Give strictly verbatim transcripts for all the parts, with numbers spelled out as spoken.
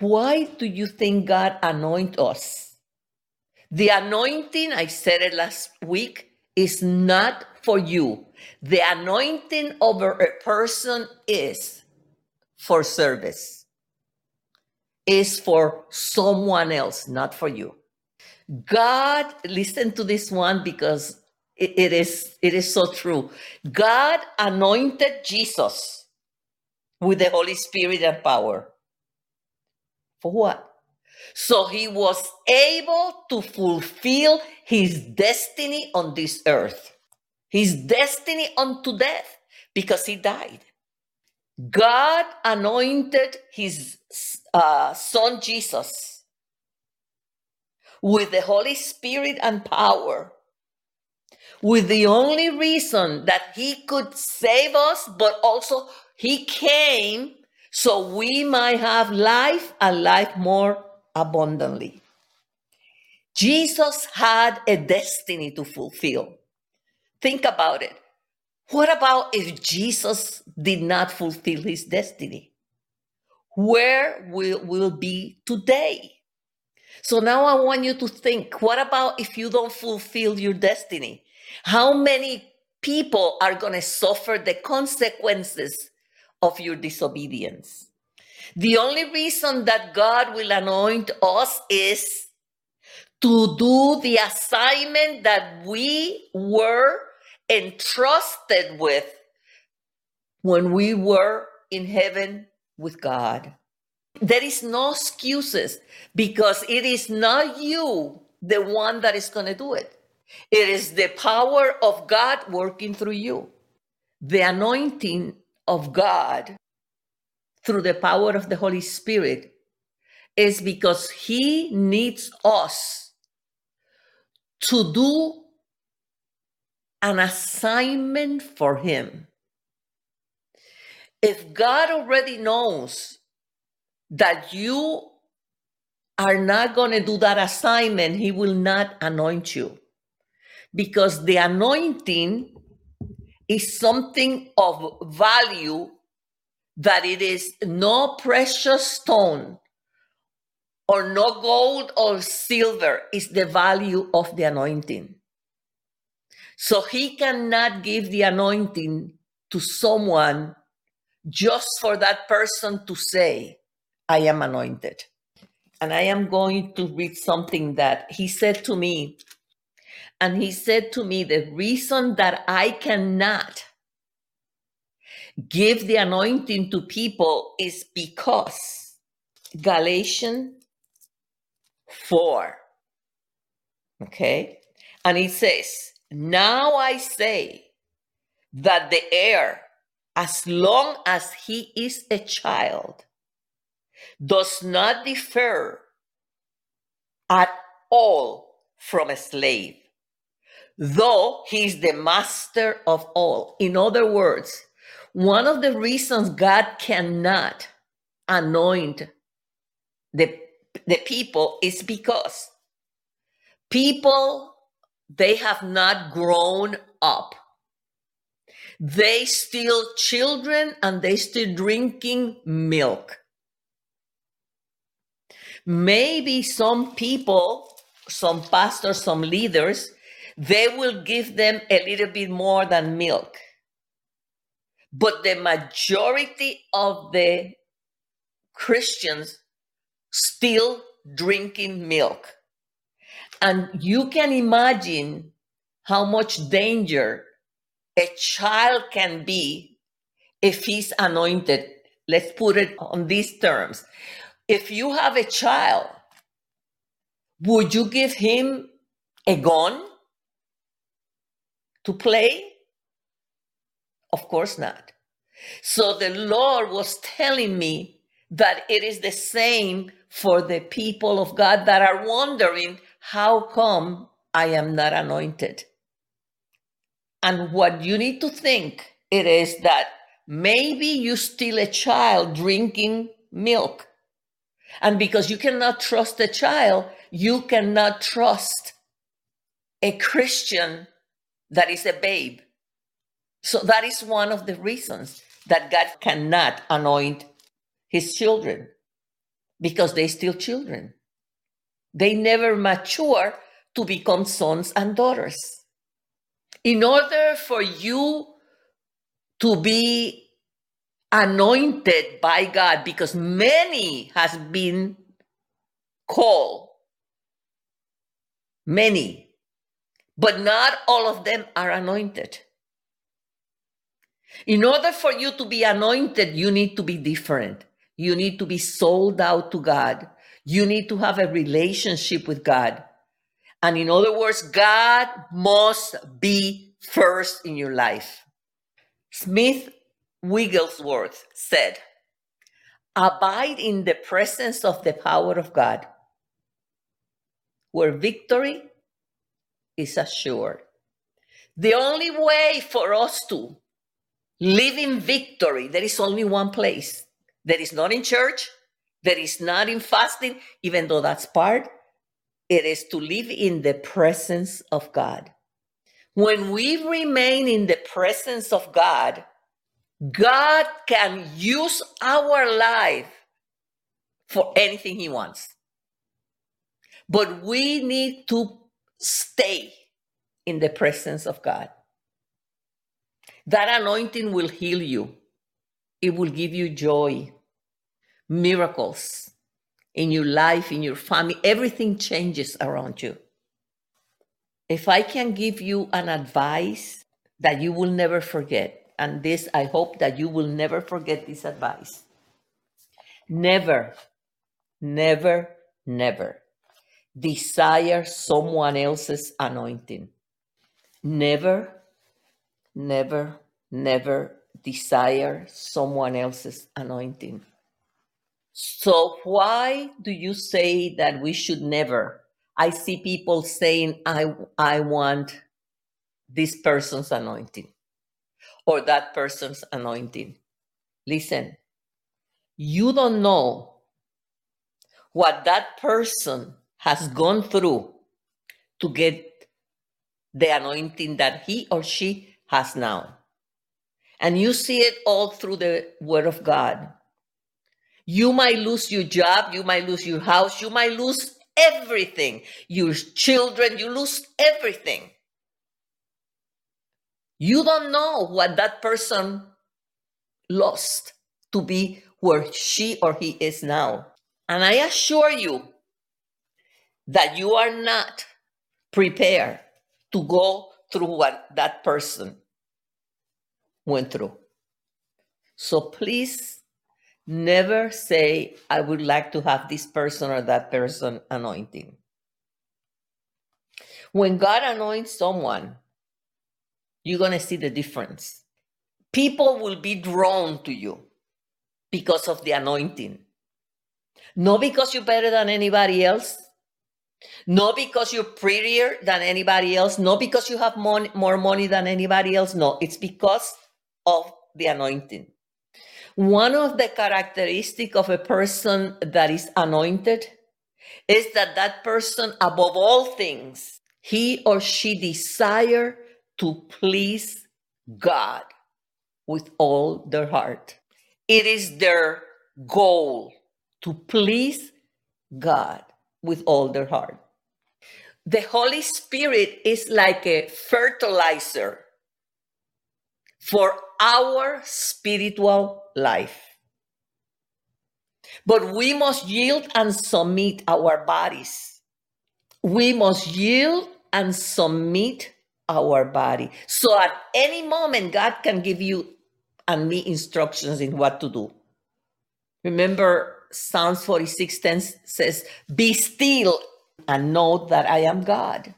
why do you think God anoints us? The anointing, I said it last week, is not for you. The anointing over a person is for service, is for someone else, not for you. God, listen to this one because it, it is it is so true. God anointed Jesus with the Holy Spirit and power. For what? So he was able to fulfill his destiny on this earth, his destiny unto death, because he died. God anointed his uh, son Jesus with the Holy Spirit and power, with the only reason that he could save us, but also he came so we might have life and life more abundantly. Jesus had a destiny to fulfill. Think about it. What about if Jesus did not fulfill his destiny? Where we will be today? So now I want you to think, what about if you don't fulfill your destiny? How many people are going to suffer the consequences of your disobedience? The only reason that God will anoint us is to do the assignment that we were entrusted with when we were in heaven with God. There is no excuses because it is not you, the one that is going to do it. It is the power of God working through you. The anointing of God through the power of the Holy Spirit is because he needs us to do an assignment for him. If God already knows that you are not going to do that assignment, he will not anoint you, because the anointing is something of value, that it is no precious stone or no gold or silver is the value of the anointing. So he cannot give the anointing to someone just for that person to say, I am anointed. And I am going to read something that he said to me. And he said to me, the reason that I cannot give the anointing to people is because Galatians four. Okay. And it says, now I say that the heir, as long as he is a child, does not differ at all from a slave, though he is the master of all. In other words, one of the reasons God cannot anoint the, the people is because people, they have not grown up. They still children and they still drinking milk. Maybe some people, some pastors, some leaders, they will give them a little bit more than milk. But the majority of the Christians still drinking milk. And you can imagine how much danger a child can be if he's anointed. Let's put it on these terms. If you have a child, would you give him a gun to play? Of course not. So the Lord was telling me that it is the same for the people of God that are wondering, how come I am not anointed? And what you need to think, it is that maybe you're still a child drinking milk. And because you cannot trust a child, you cannot trust a Christian that is a babe. So that is one of the reasons that God cannot anoint his children. because they're still children. They never mature to become sons and daughters. In order for you to be anointed by God, because many has been called, many, but not all of them are anointed. In order for you to be anointed, you need to be different. You need to be sold out to God. You need to have a relationship with God. And in other words, God must be first in your life. Smith Wigglesworth said, "Abide in the presence of the power of God, where victory is assured." The only way for us to live in victory, there is only one place. That is not in church, that is not in fasting, even though that's part. It is to live in the presence of God. When we remain in the presence of God, God can use our life for anything He wants. But we need to stay in the presence of God. That anointing will heal you. It will give you joy, miracles in your life, in your family. Everything changes around you. If I can give you an advice that you will never forget, and this, I hope that you will never forget this advice. Never, never, never desire someone else's anointing. Never, never, never desire someone else's anointing. So why do you say that we should never? I see people saying, I, I want this person's anointing or that person's anointing. Listen, you don't know what that person has gone through to get the anointing that he or she has now. And you see it all through the Word of God. You might lose your job, you might lose your house, you might lose everything. Your children, you lose everything. You don't know what that person lost to be where she or he is now. And I assure you that you are not prepared to go through what that person went through. So please never say, I would like to have this person or that person anointing. When God anoints someone, you're going to see the difference. People will be drawn to you because of the anointing. Not because you're better than anybody else. Not because you're prettier than anybody else. Not because you have mon- more money than anybody else. No, it's because of the anointing. One of the characteristics of a person that is anointed is that that person, above all things, he or she desire to please God with all their heart. It is their goal to please God with all their heart. The Holy Spirit is like a fertilizer for our spiritual life. But we must yield and submit our bodies. We must yield and submit our body. So at any moment, God can give you and me instructions in what to do. Remember, Psalms forty-six ten says, "Be still and know that I am God."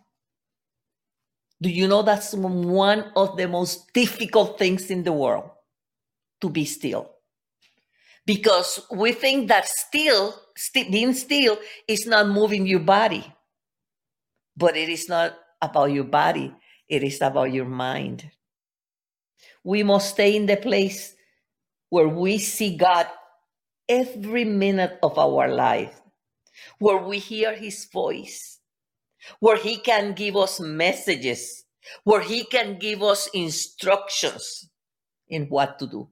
Do you know that's one of the most difficult things in the world? To be still. Because we think that still, st- being still is not moving your body. But it is not about your body. It is about your mind. We must stay in the place where we see God every minute of our life, where we hear His voice, where He can give us messages, where He can give us instructions in what to do.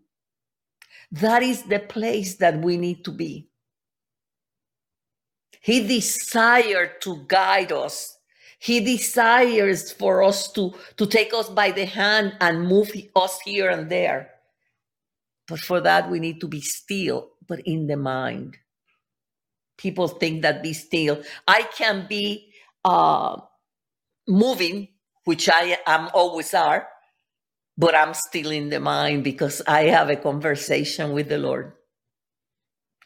That is the place that we need to be. He desires to guide us. He desires for us to, to take us by the hand and move us here and there. But for that, we need to be still, but in the mind. People think that be still. I can be uh, moving, which I am always are, but I'm still in the mind because I have a conversation with the Lord.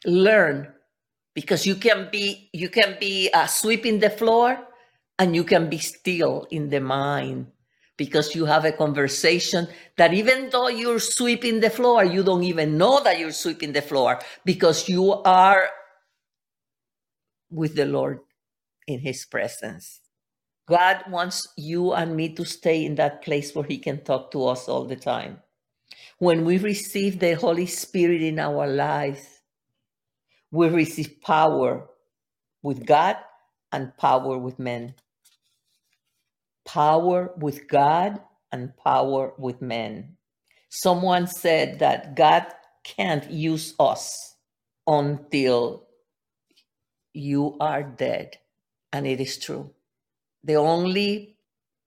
Learn, because you can be you can be uh, sweeping the floor, and you can be still in the mind because you have a conversation that even though you're sweeping the floor, you don't even know that you're sweeping the floor because you are with the Lord in His presence. God wants you and me to stay in that place where He can talk to us all the time. When we receive the Holy Spirit in our lives, we receive power with God and power with men. Power with God and power with men. Someone said that God can't use us until you are dead. And it is true. The only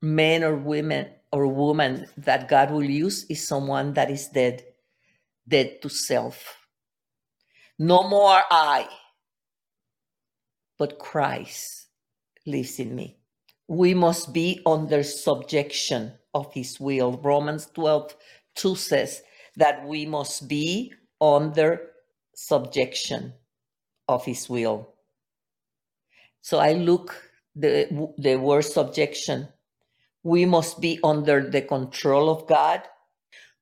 man or women or woman that God will use is someone that is dead, dead to self. No more I, but Christ lives in me. We must be under subjection of His will. Romans twelve two says that we must be under subjection of His will. So I look the, the word subjection. We must be under the control of God.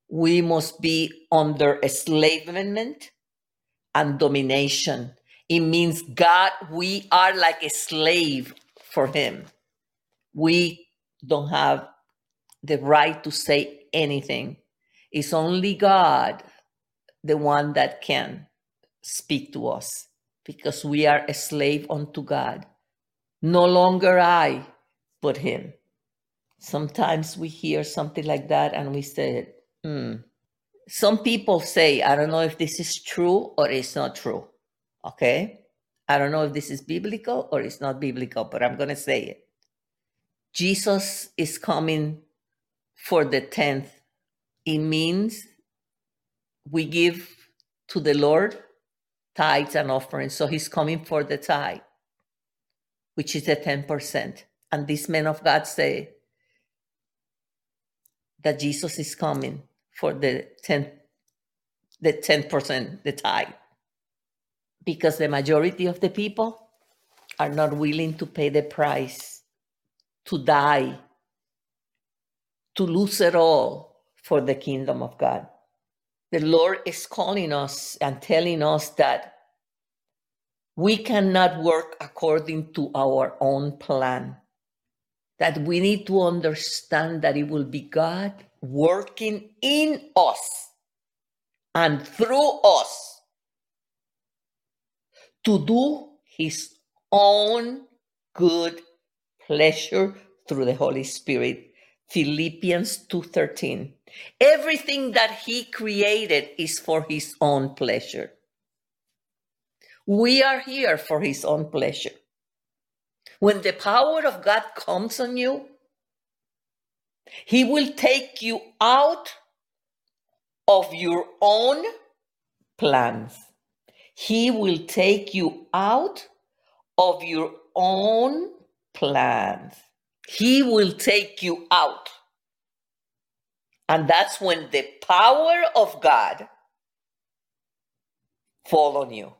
We must be under enslavement and domination. It means God, we are like a slave for Him. We don't have the right to say anything. It's only God, the one that can speak to us, because we are a slave unto God. No longer I, but Him. Sometimes we hear something like that and we say, hmm. Some people say, I don't know if this is true or it's not true, okay? I don't know if this is biblical or it's not biblical, but I'm going to say it. Jesus is coming for the tenth. It means we give to the Lord tithes and offerings. So He's coming for the tithe, which is the ten percent. And these men of God say that Jesus is coming for the ten, the ten percent, the tithe, because the majority of the people are not willing to pay the price, to die, to lose it all for the kingdom of God. The Lord is calling us and telling us that we cannot work according to our own plan, that we need to understand that it will be God working in us and through us to do His own good pleasure through the Holy Spirit. Philippians two thirteen. Everything that He created is for His own pleasure. We are here for His own pleasure. When the power of God comes on you, He will take you out of your own plans. He will take you out of your own plans. He will take you out. And that's when the power of God falls on you.